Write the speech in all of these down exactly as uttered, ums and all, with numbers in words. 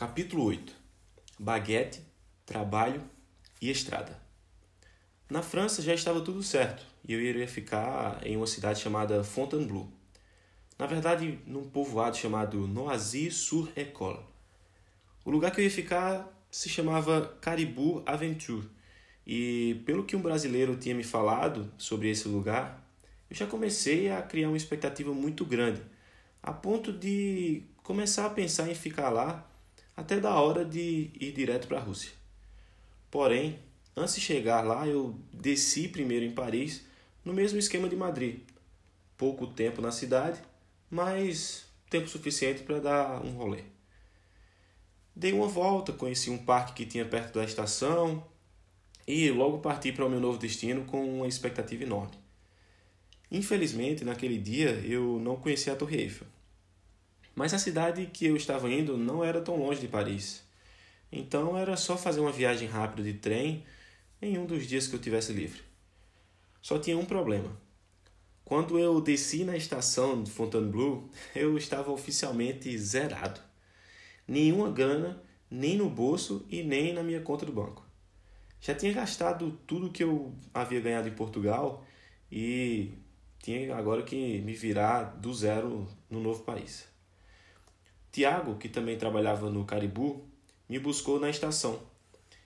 Capítulo oito. Baguete, trabalho e estrada. Na França já estava tudo certo e eu iria ficar em uma cidade chamada Fontainebleau. Na verdade, num povoado chamado Noisy-sur-Ecole. O lugar que eu ia ficar se chamava Caribou Aventure. E pelo que um brasileiro tinha me falado sobre esse lugar, eu já comecei a criar uma expectativa muito grande, a ponto de começar a pensar em ficar lá até da hora de ir direto para a Rússia. Porém, antes de chegar lá, eu desci primeiro em Paris, no mesmo esquema de Madrid. Pouco tempo na cidade, mas tempo suficiente para dar um rolê. Dei uma volta, conheci um parque que tinha perto da estação e logo parti para o meu novo destino com uma expectativa enorme. Infelizmente, naquele dia, eu não conhecia a Torre Eiffel. Mas a cidade que eu estava indo não era tão longe de Paris. Então era só fazer uma viagem rápida de trem em um dos dias que eu tivesse livre. Só tinha um problema. Quando eu desci na estação de Fontainebleau, eu estava oficialmente zerado. Nenhuma grana, nem no bolso e nem na minha conta do banco. Já tinha gastado tudo que eu havia ganhado em Portugal e tinha agora que me virar do zero no novo país. Tiago, que também trabalhava no Caribou, me buscou na estação.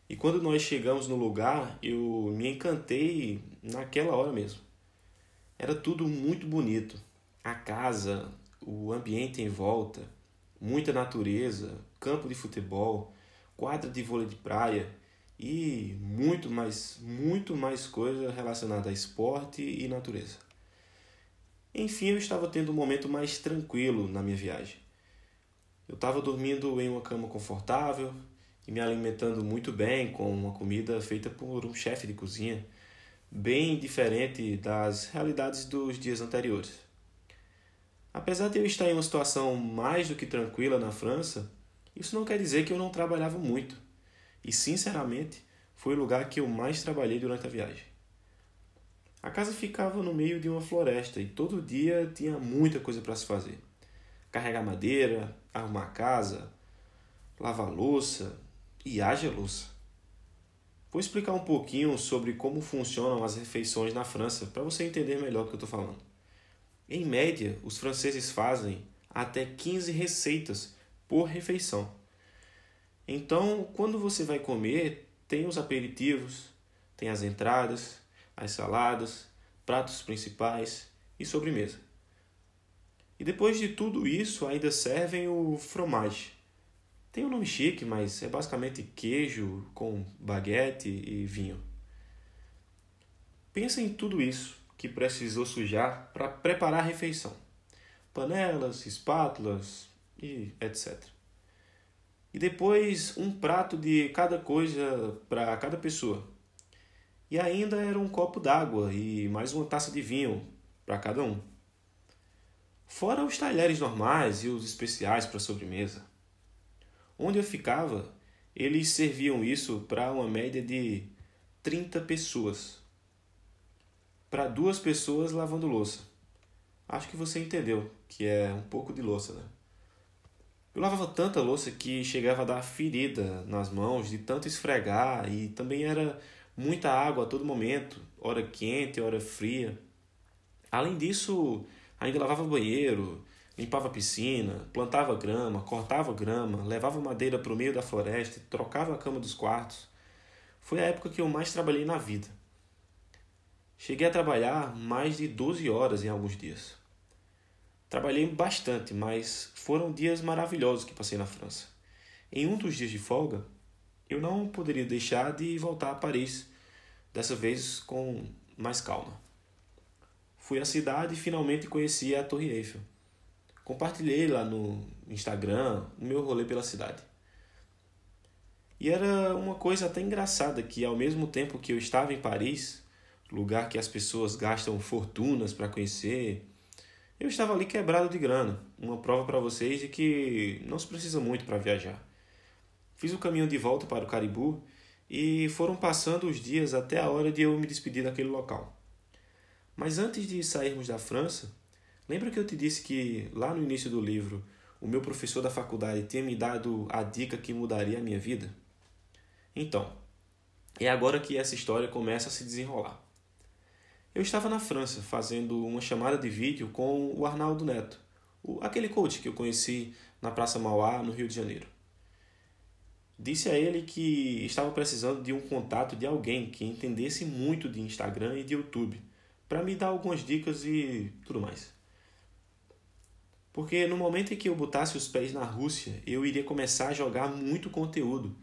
E quando nós chegamos no lugar, eu me encantei naquela hora mesmo. Era tudo muito bonito. A casa, o ambiente em volta, muita natureza, campo de futebol, quadra de vôlei de praia e muito mais, muito mais coisa relacionada a esporte e natureza. Enfim, eu estava tendo um momento mais tranquilo na minha viagem. Eu estava dormindo em uma cama confortável e me alimentando muito bem com uma comida feita por um chefe de cozinha, bem diferente das realidades dos dias anteriores. Apesar de eu estar em uma situação mais do que tranquila na França, isso não quer dizer que eu não trabalhava muito. E, sinceramente, foi o lugar que eu mais trabalhei durante a viagem. A casa ficava no meio de uma floresta e todo dia tinha muita coisa para se fazer. Carregar madeira, arrumar a casa, lavar louça e haja louça. Vou explicar um pouquinho sobre como funcionam as refeições na França para você entender melhor o que eu estou falando. Em média, os franceses fazem até quinze receitas por refeição. Então, quando você vai comer, tem os aperitivos, tem as entradas, as saladas, pratos principais e sobremesa. E depois de tudo isso, ainda servem o fromage. Tem um nome chique, mas é basicamente queijo com baguete e vinho. Pensa em tudo isso que precisou sujar para preparar a refeição. Panelas, espátulas e etcétera. E depois um prato de cada coisa para cada pessoa. E ainda era um copo d'água e mais uma taça de vinho para cada um. Fora os talheres normais e os especiais para sobremesa. Onde eu ficava, eles serviam isso para uma média de trinta pessoas. Para duas pessoas lavando louça. Acho que você entendeu que é um pouco de louça, né? Eu lavava tanta louça que chegava a dar ferida nas mãos de tanto esfregar e também era muita água a todo momento, hora quente, hora fria. Além disso, ainda lavava banheiro, limpava a piscina, plantava grama, cortava grama, levava madeira para o meio da floresta, trocava a cama dos quartos. Foi a época que eu mais trabalhei na vida. Cheguei a trabalhar mais de doze horas em alguns dias. Trabalhei bastante, mas foram dias maravilhosos que passei na França. Em um dos dias de folga, eu não poderia deixar de voltar a Paris, dessa vez com mais calma. Fui à cidade e finalmente conheci a Torre Eiffel. Compartilhei lá no Instagram o meu rolê pela cidade. E era uma coisa até engraçada que ao mesmo tempo que eu estava em Paris, lugar que as pessoas gastam fortunas para conhecer, eu estava ali quebrado de grana. Uma prova para vocês de que não se precisa muito para viajar. Fiz o caminho de volta para o Caribou e foram passando os dias até a hora de eu me despedir daquele local. Mas antes de sairmos da França, lembra que eu te disse que lá no início do livro o meu professor da faculdade ter me dado a dica que mudaria a minha vida? Então, é agora que essa história começa a se desenrolar. Eu estava na França fazendo uma chamada de vídeo com o Arnaldo Neto, aquele coach que eu conheci na Praça Mauá, no Rio de Janeiro. Disse a ele que estava precisando de um contato de alguém que entendesse muito de Instagram e de YouTube, para me dar algumas dicas e tudo mais. Porque no momento em que eu botasse os pés na Rússia, eu iria começar a jogar muito conteúdo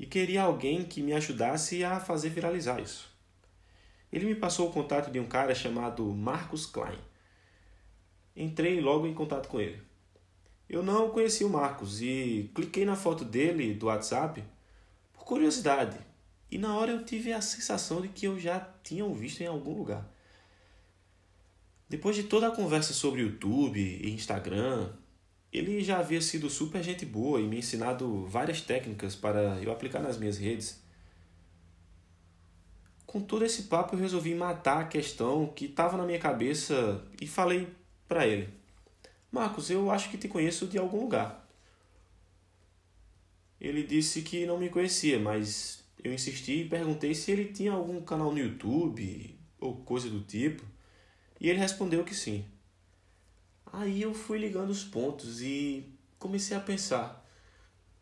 e queria alguém que me ajudasse a fazer viralizar isso. Ele me passou o contato de um cara chamado Marcos Klein. Entrei logo em contato com ele. Eu não conheci o Marcos e cliquei na foto dele do WhatsApp por curiosidade. E na hora eu tive a sensação de que eu já tinha o visto em algum lugar. Depois de toda a conversa sobre YouTube e Instagram, ele já havia sido super gente boa e me ensinado várias técnicas para eu aplicar nas minhas redes. Com todo esse papo eu resolvi matar a questão que estava na minha cabeça e falei para ele: Marcos, eu acho que te conheço de algum lugar. Ele disse que não me conhecia, mas eu insisti e perguntei se ele tinha algum canal no YouTube ou coisa do tipo, e ele respondeu que sim. Aí eu fui ligando os pontos e comecei a pensar.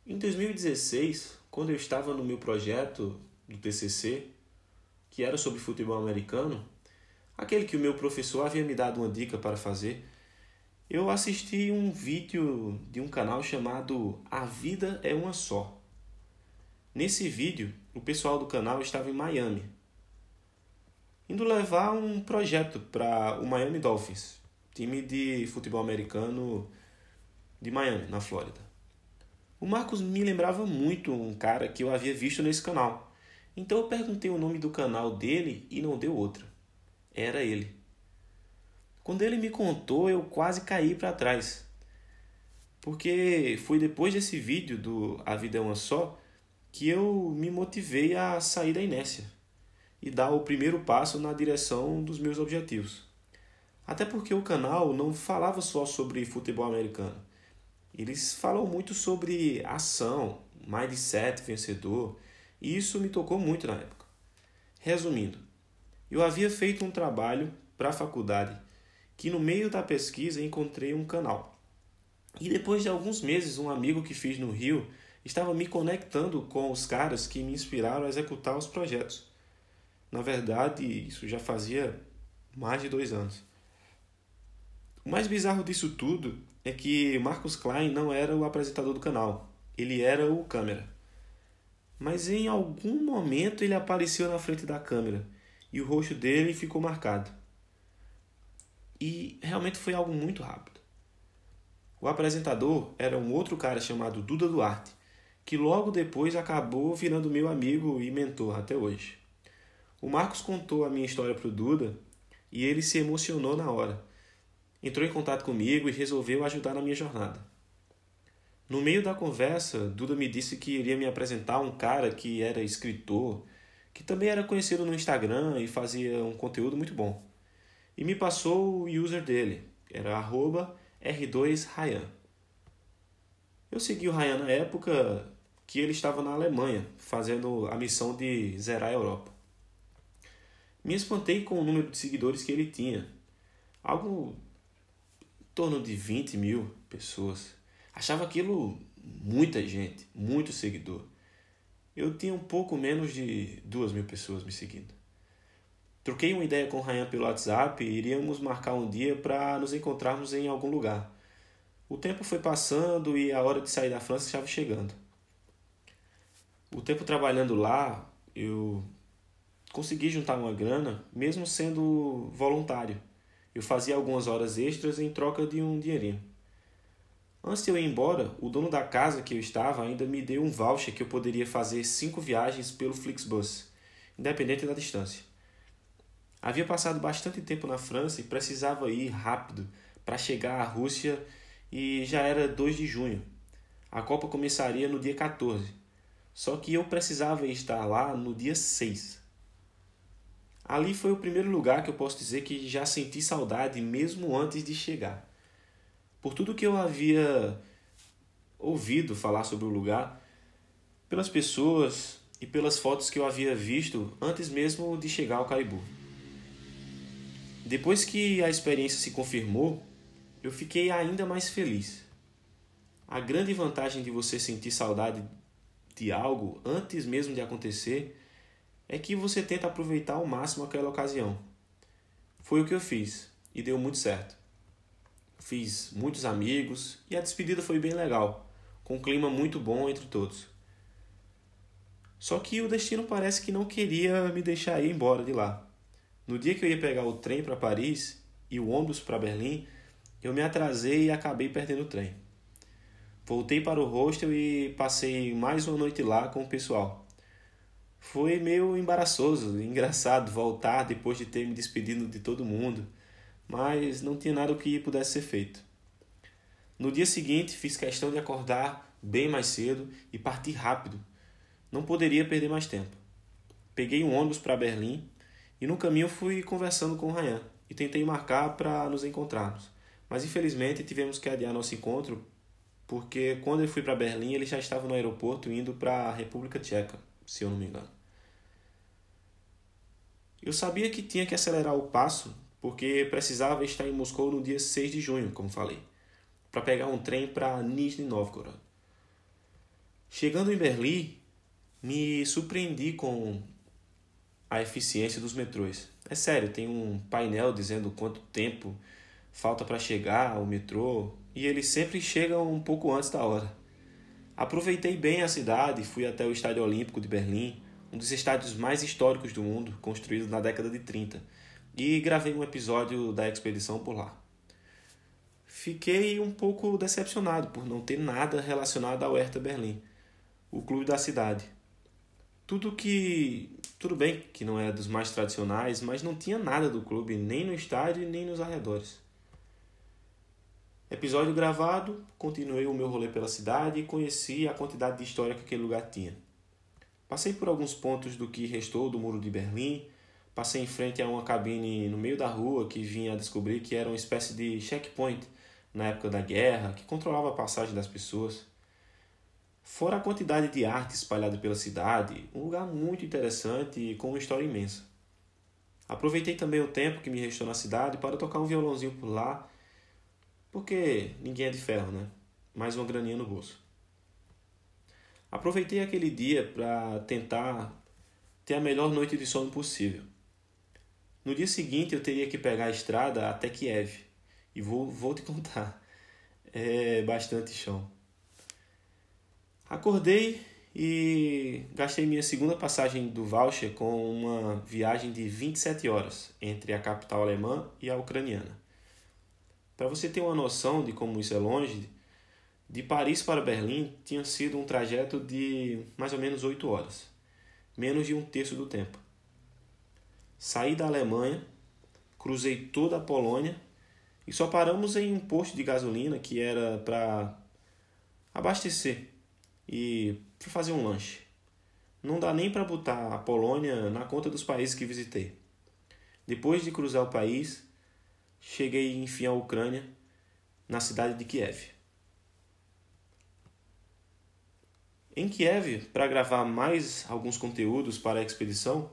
Em dois mil e dezesseis, quando eu estava no meu projeto do T C C, que era sobre futebol americano, aquele que o meu professor havia me dado uma dica para fazer, eu assisti um vídeo de um canal chamado A Vida É Uma Só. Nesse vídeo, o pessoal do canal estava em Miami, indo levar um projeto para o Miami Dolphins, time de futebol americano de Miami, na Flórida. O Marcos me lembrava muito um cara que eu havia visto nesse canal, então eu perguntei o nome do canal dele e não deu outra. Era ele. Quando ele me contou, eu quase caí para trás, porque foi depois desse vídeo do A Vida É Uma Só que eu me motivei a sair da inércia e dar o primeiro passo na direção dos meus objetivos. Até porque o canal não falava só sobre futebol americano. Eles falam muito sobre ação, mindset vencedor, e isso me tocou muito na época. Resumindo, eu havia feito um trabalho para a faculdade que no meio da pesquisa encontrei um canal. E depois de alguns meses, um amigo que fiz no Rio estava me conectando com os caras que me inspiraram a executar os projetos. Na verdade, isso já fazia mais de dois anos. O mais bizarro disso tudo é que Marcos Klein não era o apresentador do canal, ele era o câmera. Mas em algum momento ele apareceu na frente da câmera e o rosto dele ficou marcado. E realmente foi algo muito rápido. O apresentador era um outro cara chamado Duda Duarte, que logo depois acabou virando meu amigo e mentor até hoje. O Marcos contou a minha história para o Duda e ele se emocionou na hora. Entrou em contato comigo e resolveu ajudar na minha jornada. No meio da conversa, Duda me disse que iria me apresentar um cara que era escritor, que também era conhecido no Instagram e fazia um conteúdo muito bom. E me passou o user dele, era arroba r dois rayan. Eu segui o Rayan na época que ele estava na Alemanha, fazendo a missão de zerar a Europa. Me espantei com o número de seguidores que ele tinha, algo em torno de vinte mil pessoas. Achava aquilo muita gente, muito seguidor. Eu tinha um pouco menos de duas mil pessoas me seguindo. Troquei uma ideia com o Rayan pelo WhatsApp e iríamos marcar um dia para nos encontrarmos em algum lugar. O tempo foi passando e a hora de sair da França estava chegando. O tempo trabalhando lá, eu consegui juntar uma grana, mesmo sendo voluntário. Eu fazia algumas horas extras em troca de um dinheirinho. Antes de eu ir embora, o dono da casa que eu estava ainda me deu um voucher que eu poderia fazer cinco viagens pelo Flixbus, independente da distância. Havia passado bastante tempo na França e precisava ir rápido para chegar à Rússia e já era dois de junho. A Copa começaria no dia quatorze, só que eu precisava estar lá no dia seis. Ali foi o primeiro lugar que eu posso dizer que já senti saudade mesmo antes de chegar. Por tudo que eu havia ouvido falar sobre o lugar pelas pessoas e pelas fotos que eu havia visto antes mesmo de chegar ao Caribou. Depois que a experiência se confirmou, eu fiquei ainda mais feliz. A grande vantagem de você sentir saudade de algo antes mesmo de acontecer é que você tenta aproveitar ao máximo aquela ocasião. Foi o que eu fiz e deu muito certo. Fiz muitos amigos e a despedida foi bem legal, com um clima muito bom entre todos. Só que o destino parece que não queria me deixar ir embora de lá. No dia que eu ia pegar o trem para Paris e o ônibus para Berlim, eu me atrasei e acabei perdendo o trem. Voltei para o hostel e passei mais uma noite lá com o pessoal. Foi meio embaraçoso, engraçado voltar depois de ter me despedido de todo mundo, mas não tinha nada que pudesse ser feito. No dia seguinte, fiz questão de acordar bem mais cedo e partir rápido. Não poderia perder mais tempo. Peguei um ônibus para Berlim e no caminho fui conversando com o Rayan e tentei marcar para nos encontrarmos. Mas infelizmente tivemos que adiar nosso encontro porque quando eu fui para Berlim ele já estava no aeroporto indo para a República Tcheca, se eu não me engano. Eu sabia que tinha que acelerar o passo porque precisava estar em Moscou no dia seis de junho, como falei, para pegar um trem para Nizhny Novgorod. Chegando em Berlim, me surpreendi com a eficiência dos metrôs. É sério, tem um painel dizendo quanto tempo falta para chegar ao metrô, e eles sempre chegam um pouco antes da hora. Aproveitei bem a cidade, fui até o Estádio Olímpico de Berlim, um dos estádios mais históricos do mundo, construído na década de trinta, e gravei um episódio da expedição por lá. Fiquei um pouco decepcionado por não ter nada relacionado ao Hertha Berlin, o clube da cidade. Tudo que... Tudo bem que não era dos mais tradicionais, mas não tinha nada do clube, nem no estádio, nem nos arredores. Episódio gravado, continuei o meu rolê pela cidade e conheci a quantidade de história que aquele lugar tinha. Passei por alguns pontos do que restou do Muro de Berlim, passei em frente a uma cabine no meio da rua que vinha a descobrir que era uma espécie de checkpoint na época da guerra, que controlava a passagem das pessoas. Fora a quantidade de arte espalhada pela cidade, um lugar muito interessante e com uma história imensa. Aproveitei também o tempo que me restou na cidade para tocar um violãozinho por lá, porque ninguém é de ferro, né? Mais uma graninha no bolso. Aproveitei aquele dia para tentar ter a melhor noite de sono possível. No dia seguinte eu teria que pegar a estrada até Kiev. E vou, vou te contar. É bastante chão. Acordei e gastei minha segunda passagem do voucher com uma viagem de vinte e sete horas entre a capital alemã e a ucraniana. Para você ter uma noção de como isso é longe, de Paris para Berlim tinha sido um trajeto de mais ou menos oito horas, menos de um terço do tempo. Saí da Alemanha, cruzei toda a Polônia e só paramos em um posto de gasolina que era para abastecer e para fazer um lanche. Não dá nem para botar a Polônia na conta dos países que visitei. Depois de cruzar o país, cheguei, enfim, à Ucrânia, na cidade de Kiev. Em Kiev, para gravar mais alguns conteúdos para a expedição,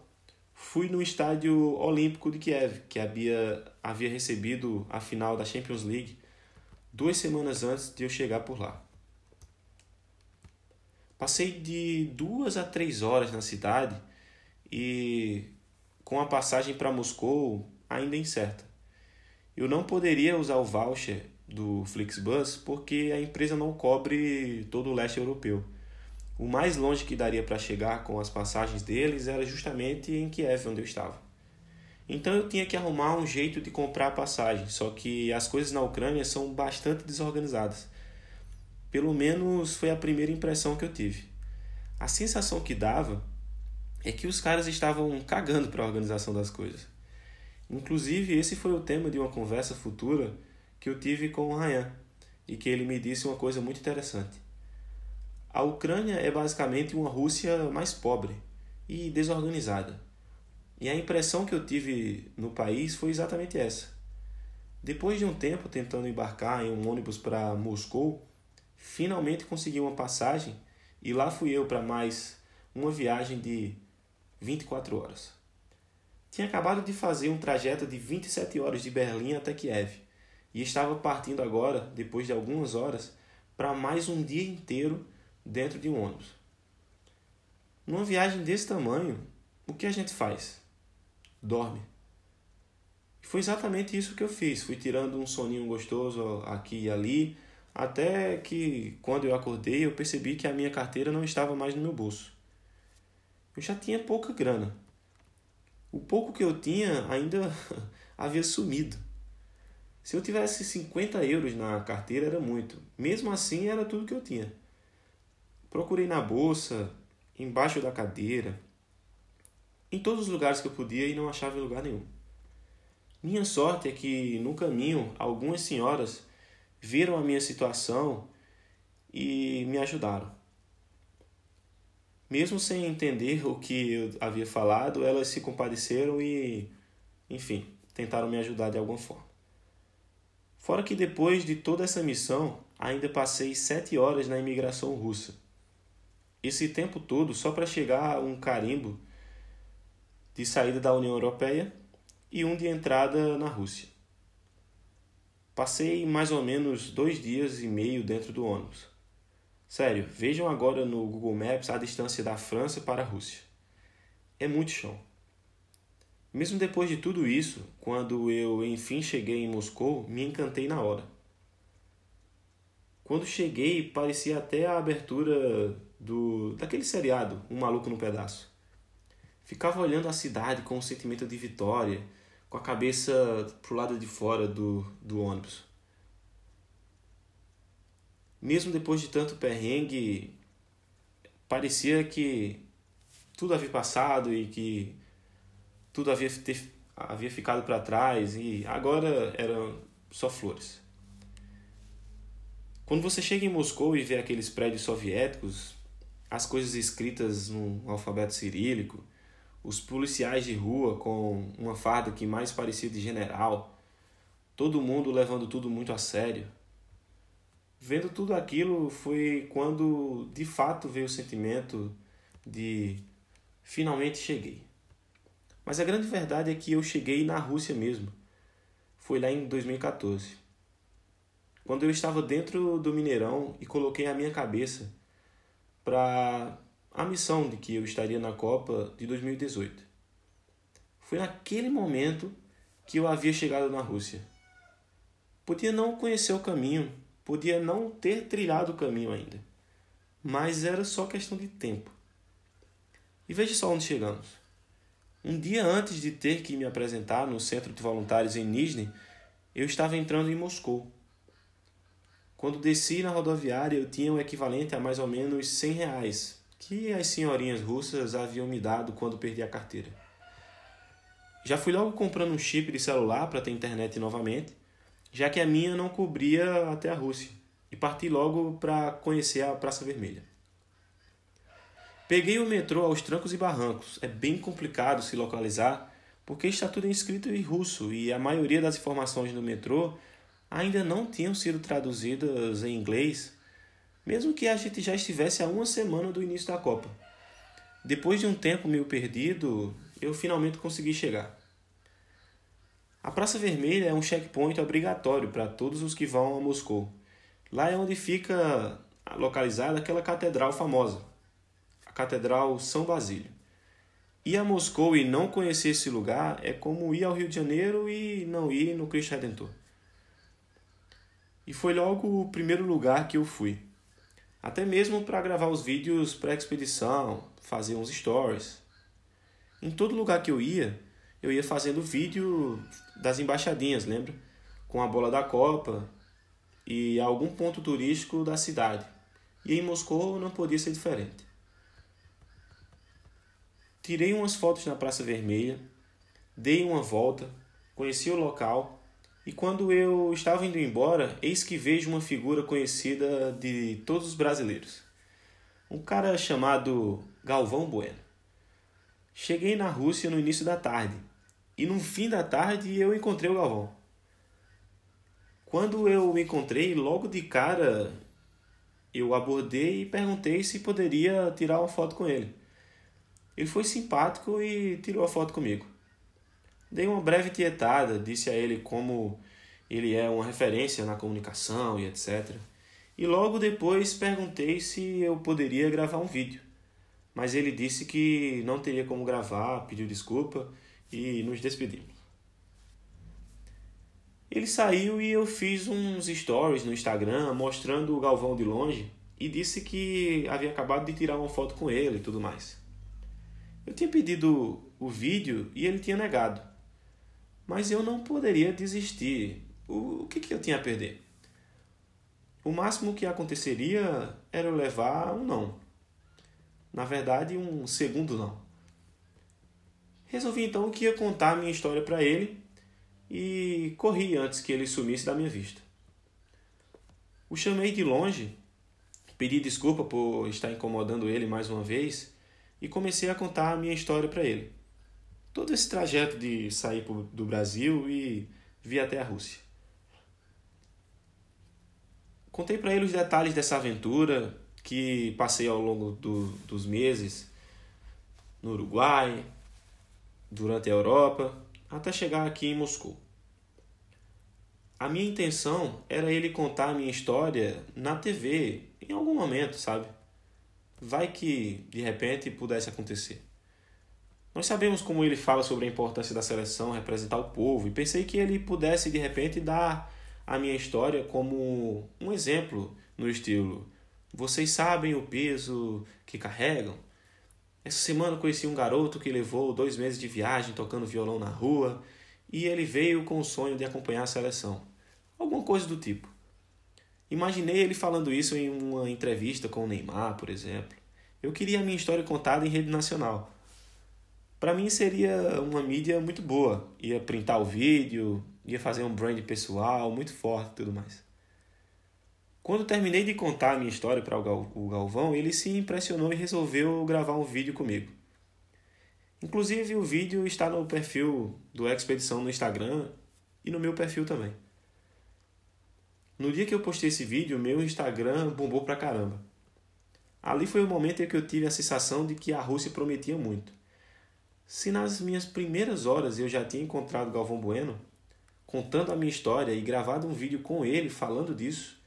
fui no Estádio Olímpico de Kiev, que havia, havia recebido a final da Champions League duas semanas antes de eu chegar por lá. Passei de duas a três horas na cidade e com a passagem para Moscou ainda incerta. Eu não poderia usar o voucher do Flixbus porque a empresa não cobre todo o leste europeu. O mais longe que daria para chegar com as passagens deles era justamente em Kiev, onde eu estava. Então eu tinha que arrumar um jeito de comprar a passagem, só que as coisas na Ucrânia são bastante desorganizadas. Pelo menos foi a primeira impressão que eu tive. A sensação que dava é que os caras estavam cagando para a organização das coisas. Inclusive, esse foi o tema de uma conversa futura que eu tive com o Rayan, e que ele me disse uma coisa muito interessante. A Ucrânia é basicamente uma Rússia mais pobre e desorganizada. E a impressão que eu tive no país foi exatamente essa. Depois de um tempo tentando embarcar em um ônibus para Moscou, finalmente consegui uma passagem e lá fui eu para mais uma viagem de vinte e quatro horas. Tinha acabado de fazer um trajeto de vinte e sete horas de Berlim até Kiev e estava partindo agora, depois de algumas horas, para mais um dia inteiro dentro de um ônibus. Numa viagem desse tamanho, o que a gente faz? Dorme. E foi exatamente isso que eu fiz. Fui tirando um soninho gostoso aqui e ali, até que quando eu acordei eu percebi que a minha carteira não estava mais no meu bolso. Eu já tinha pouca grana. O pouco que eu tinha ainda havia sumido. Se eu tivesse cinquenta euros na carteira era muito. Mesmo assim era tudo que eu tinha. Procurei na bolsa, embaixo da cadeira, em todos os lugares que eu podia e não achava em lugar nenhum. Minha sorte é que no caminho algumas senhoras viram a minha situação e me ajudaram. Mesmo sem entender o que eu havia falado, elas se compadeceram e, enfim, tentaram me ajudar de alguma forma. Fora que depois de toda essa missão, ainda passei sete horas na imigração russa. Esse tempo todo só para chegar a um carimbo de saída da União Europeia e um de entrada na Rússia. Passei mais ou menos dois dias e meio dentro do ônibus. Sério, vejam agora no Google Maps a distância da França para a Rússia. É muito chão. Mesmo depois de tudo isso, quando eu enfim cheguei em Moscou, me encantei na hora. Quando cheguei, parecia até a abertura do, daquele seriado, Um Maluco no Pedaço. Ficava olhando a cidade com um sentimento de vitória, com a cabeça pro lado de fora do, do ônibus. Mesmo depois de tanto perrengue, parecia que tudo havia passado e que tudo havia, ter, havia ficado para trás e agora eram só flores. Quando você chega em Moscou e vê aqueles prédios soviéticos, as coisas escritas no alfabeto cirílico, os policiais de rua com uma farda que mais parecia de general, todo mundo levando tudo muito a sério. Vendo tudo aquilo foi quando de fato veio o sentimento de finalmente cheguei. Mas a grande verdade é que eu cheguei na Rússia mesmo. Foi lá em dois mil e quatorze. Quando eu estava dentro do Mineirão e coloquei a minha cabeça para a missão de que eu estaria na Copa de dois mil e dezoito. Foi naquele momento que eu havia chegado na Rússia. Podia não conhecer o caminho, podia não ter trilhado o caminho ainda. Mas era só questão de tempo. E veja só onde chegamos. Um dia antes de ter que me apresentar no centro de voluntários em Nizhny, eu estava entrando em Moscou. Quando desci na rodoviária, eu tinha o equivalente a mais ou menos cem reais, que as senhorinhas russas haviam me dado quando perdi a carteira. Já fui logo comprando um chip de celular para ter internet novamente, já que a minha não cobria até a Rússia, e parti logo para conhecer a Praça Vermelha. Peguei o metrô aos trancos e barrancos. É bem complicado se localizar, porque está tudo escrito em russo, e a maioria das informações no metrô ainda não tinham sido traduzidas em inglês, mesmo que a gente já estivesse a uma semana do início da Copa. Depois de um tempo meio perdido, eu finalmente consegui chegar. A Praça Vermelha é um checkpoint obrigatório para todos os que vão a Moscou. Lá é onde fica localizada aquela catedral famosa, a Catedral São Basílio. Ir a Moscou e não conhecer esse lugar é como ir ao Rio de Janeiro e não ir no Cristo Redentor. E foi logo o primeiro lugar que eu fui. Até mesmo para gravar os vídeos para a expedição, fazer uns stories. Em todo lugar que eu ia, eu ia fazendo vídeo das embaixadinhas, lembra? Com a bola da Copa e algum ponto turístico da cidade. E em Moscou não podia ser diferente. Tirei umas fotos na Praça Vermelha, dei uma volta, conheci o local e quando eu estava indo embora, eis que vejo uma figura conhecida de todos os brasileiros. Um cara chamado Galvão Bueno. Cheguei na Rússia no início da tarde. E no fim da tarde eu encontrei o Galvão. Quando eu o encontrei, logo de cara eu abordei e perguntei se poderia tirar uma foto com ele. Ele foi simpático e tirou a foto comigo. Dei uma breve tietada, disse a ele como ele é uma referência na comunicação e etcétera. E logo depois perguntei se eu poderia gravar um vídeo. Mas ele disse que não teria como gravar, pediu desculpa e nos despedimos. Ele saiu e eu fiz uns stories no Instagram mostrando o Galvão de longe e disse que havia acabado de tirar uma foto com ele e tudo mais. Eu tinha pedido o vídeo e ele tinha negado. Mas eu não poderia desistir. O que, que eu tinha a perder? O máximo que aconteceria era eu levar um não. Na verdade, um segundo não. Resolvi então que ia contar a minha história para ele e corri antes que ele sumisse da minha vista. O chamei de longe, pedi desculpa por estar incomodando ele mais uma vez e comecei a contar a minha história para ele. Todo esse trajeto de sair do Brasil e vir até a Rússia. Contei para ele os detalhes dessa aventura que passei ao longo do, dos meses no Uruguai, durante a Europa, até chegar aqui em Moscou. A minha intenção era ele contar a minha história na T V, em algum momento, sabe? Vai que, de repente, pudesse acontecer. Nós sabemos como ele fala sobre a importância da seleção representar o povo, e pensei que ele pudesse, de repente, dar a minha história como um exemplo no estilo: vocês sabem o peso que carregam? Essa semana conheci um garoto que levou dois meses de viagem tocando violão na rua e ele veio com o sonho de acompanhar a seleção. Alguma coisa do tipo. Imaginei ele falando isso em uma entrevista com o Neymar, por exemplo. Eu queria a minha história contada em rede nacional. Para mim seria uma mídia muito boa. Ia printar o vídeo, ia fazer um brand pessoal muito forte e tudo mais. Quando terminei de contar a minha história para o Galvão, ele se impressionou e resolveu gravar um vídeo comigo. Inclusive, o vídeo está no perfil do Expedição no Instagram e no meu perfil também. No dia que eu postei esse vídeo, meu Instagram bombou pra caramba. Ali foi o momento em que eu tive a sensação de que a Rússia prometia muito. Se nas minhas primeiras horas eu já tinha encontrado Galvão Bueno, contando a minha história e gravado um vídeo com ele falando disso,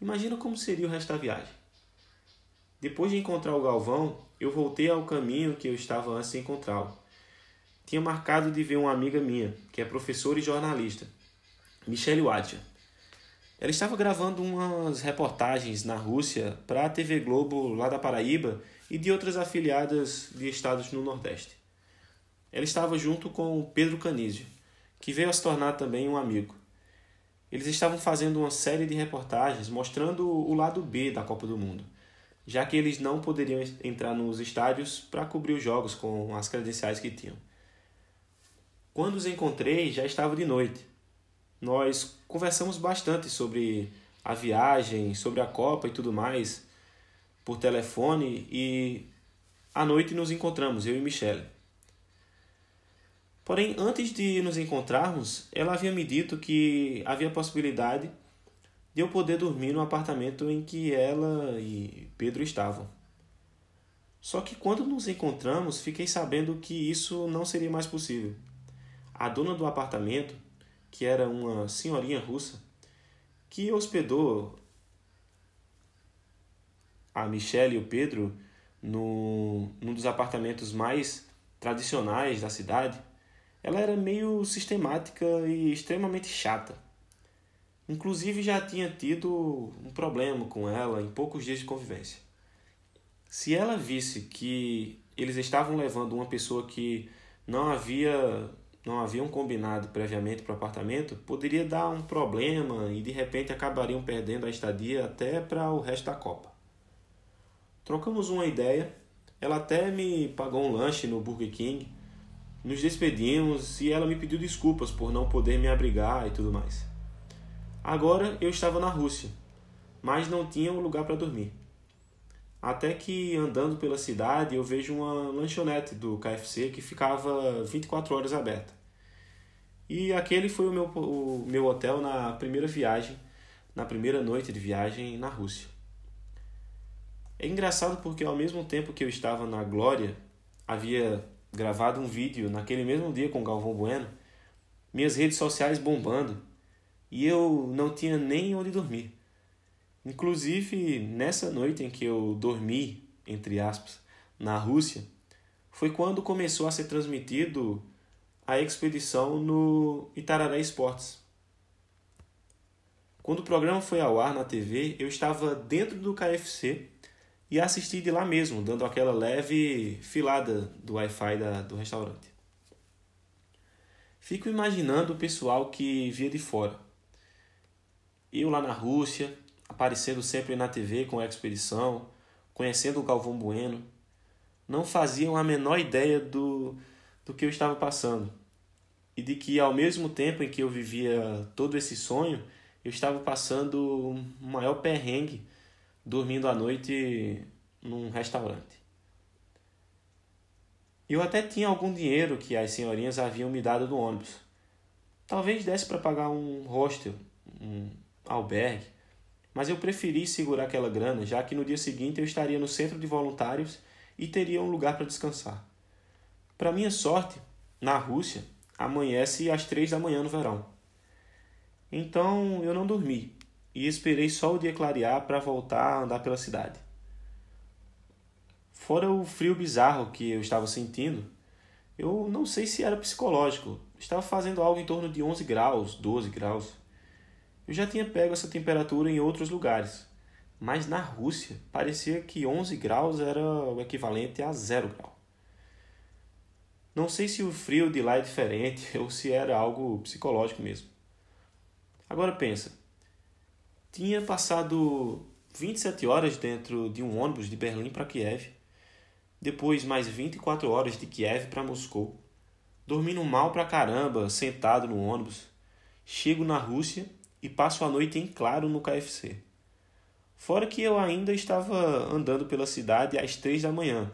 imagina como seria o resto da viagem. Depois de encontrar o Galvão, eu voltei ao caminho que eu estava antes de encontrá-lo. Tinha marcado de ver uma amiga minha, que é professora e jornalista, Michelle Wadja. Ela estava gravando umas reportagens na Rússia para a T V Globo lá da Paraíba e de outras afiliadas de estados no Nordeste. Ela estava junto com o Pedro Canizzi, que veio a se tornar também um amigo. Eles estavam fazendo uma série de reportagens mostrando o lado B da Copa do Mundo, já que eles não poderiam entrar nos estádios para cobrir os jogos com as credenciais que tinham. Quando os encontrei, já estava de noite. Nós conversamos bastante sobre a viagem, sobre a Copa e tudo mais, por telefone, e à noite nos encontramos, eu e Michelle. Porém, antes de nos encontrarmos, ela havia me dito que havia possibilidade de eu poder dormir no apartamento em que ela e Pedro estavam. Só que quando nos encontramos, fiquei sabendo que isso não seria mais possível. A dona do apartamento, que era uma senhorinha russa, que hospedou a Michelle e o Pedro no, num dos apartamentos mais tradicionais da cidade, ela era meio sistemática e extremamente chata. Inclusive já tinha tido um problema com ela em poucos dias de convivência. Se ela visse que eles estavam levando uma pessoa que não havia, não haviam combinado previamente para o apartamento, poderia dar um problema e de repente acabariam perdendo a estadia até para o resto da Copa. Trocamos uma ideia, ela até me pagou um lanche no Burger King. Nos despedimos e ela me pediu desculpas por não poder me abrigar e tudo mais. Agora eu estava na Rússia, mas não tinha um lugar para dormir. Até que andando pela cidade eu vejo uma lanchonete do K F C que ficava vinte e quatro horas aberta. E aquele foi o meu, o meu hotel na primeira viagem, na primeira noite de viagem na Rússia. É engraçado porque ao mesmo tempo que eu estava na Glória, havia gravado um vídeo naquele mesmo dia com Galvão Bueno, minhas redes sociais bombando, e eu não tinha nem onde dormir. Inclusive, nessa noite em que eu dormi, entre aspas, na Rússia, foi quando começou a ser transmitido a expedição no Itararé Sports. Quando o programa foi ao ar na T V, eu estava dentro do K F C e assisti de lá mesmo, dando aquela leve filada do Wi-Fi da, do restaurante. Fico imaginando o pessoal que via de fora. Eu lá na Rússia, aparecendo sempre na T V com a expedição, conhecendo o Galvão Bueno, não faziam a menor ideia do, do que eu estava passando. E de que ao mesmo tempo em que eu vivia todo esse sonho, eu estava passando o maior perrengue dormindo à noite num restaurante. Eu até tinha algum dinheiro que as senhorinhas haviam me dado do ônibus. Talvez desse para pagar um hostel, um albergue, mas eu preferi segurar aquela grana, já que no dia seguinte eu estaria no centro de voluntários e teria um lugar para descansar. Para minha sorte, na Rússia, amanhece às três da manhã no verão. Então eu não dormi e esperei só o dia clarear para voltar a andar pela cidade. Fora o frio bizarro que eu estava sentindo, eu não sei se era psicológico. Estava fazendo algo em torno de onze graus, doze graus. Eu já tinha pego essa temperatura em outros lugares, mas na Rússia parecia que onze graus era o equivalente a zero grau. Não sei se o frio de lá é diferente ou se era algo psicológico mesmo. Agora pensa, tinha passado vinte e sete horas dentro de um ônibus de Berlim para Kiev, depois mais vinte e quatro horas de Kiev para Moscou, dormindo mal pra caramba, sentado no ônibus, chego na Rússia e passo a noite em claro no K F C. Fora que eu ainda estava andando pela cidade às três da manhã,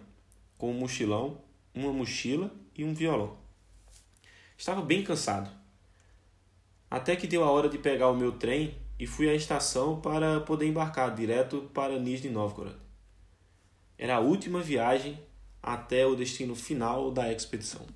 com um mochilão, uma mochila e um violão. Estava bem cansado. Até que deu a hora de pegar o meu trem e fui à estação para poder embarcar direto para Nizhny Novgorod. Era a última viagem até o destino final da expedição.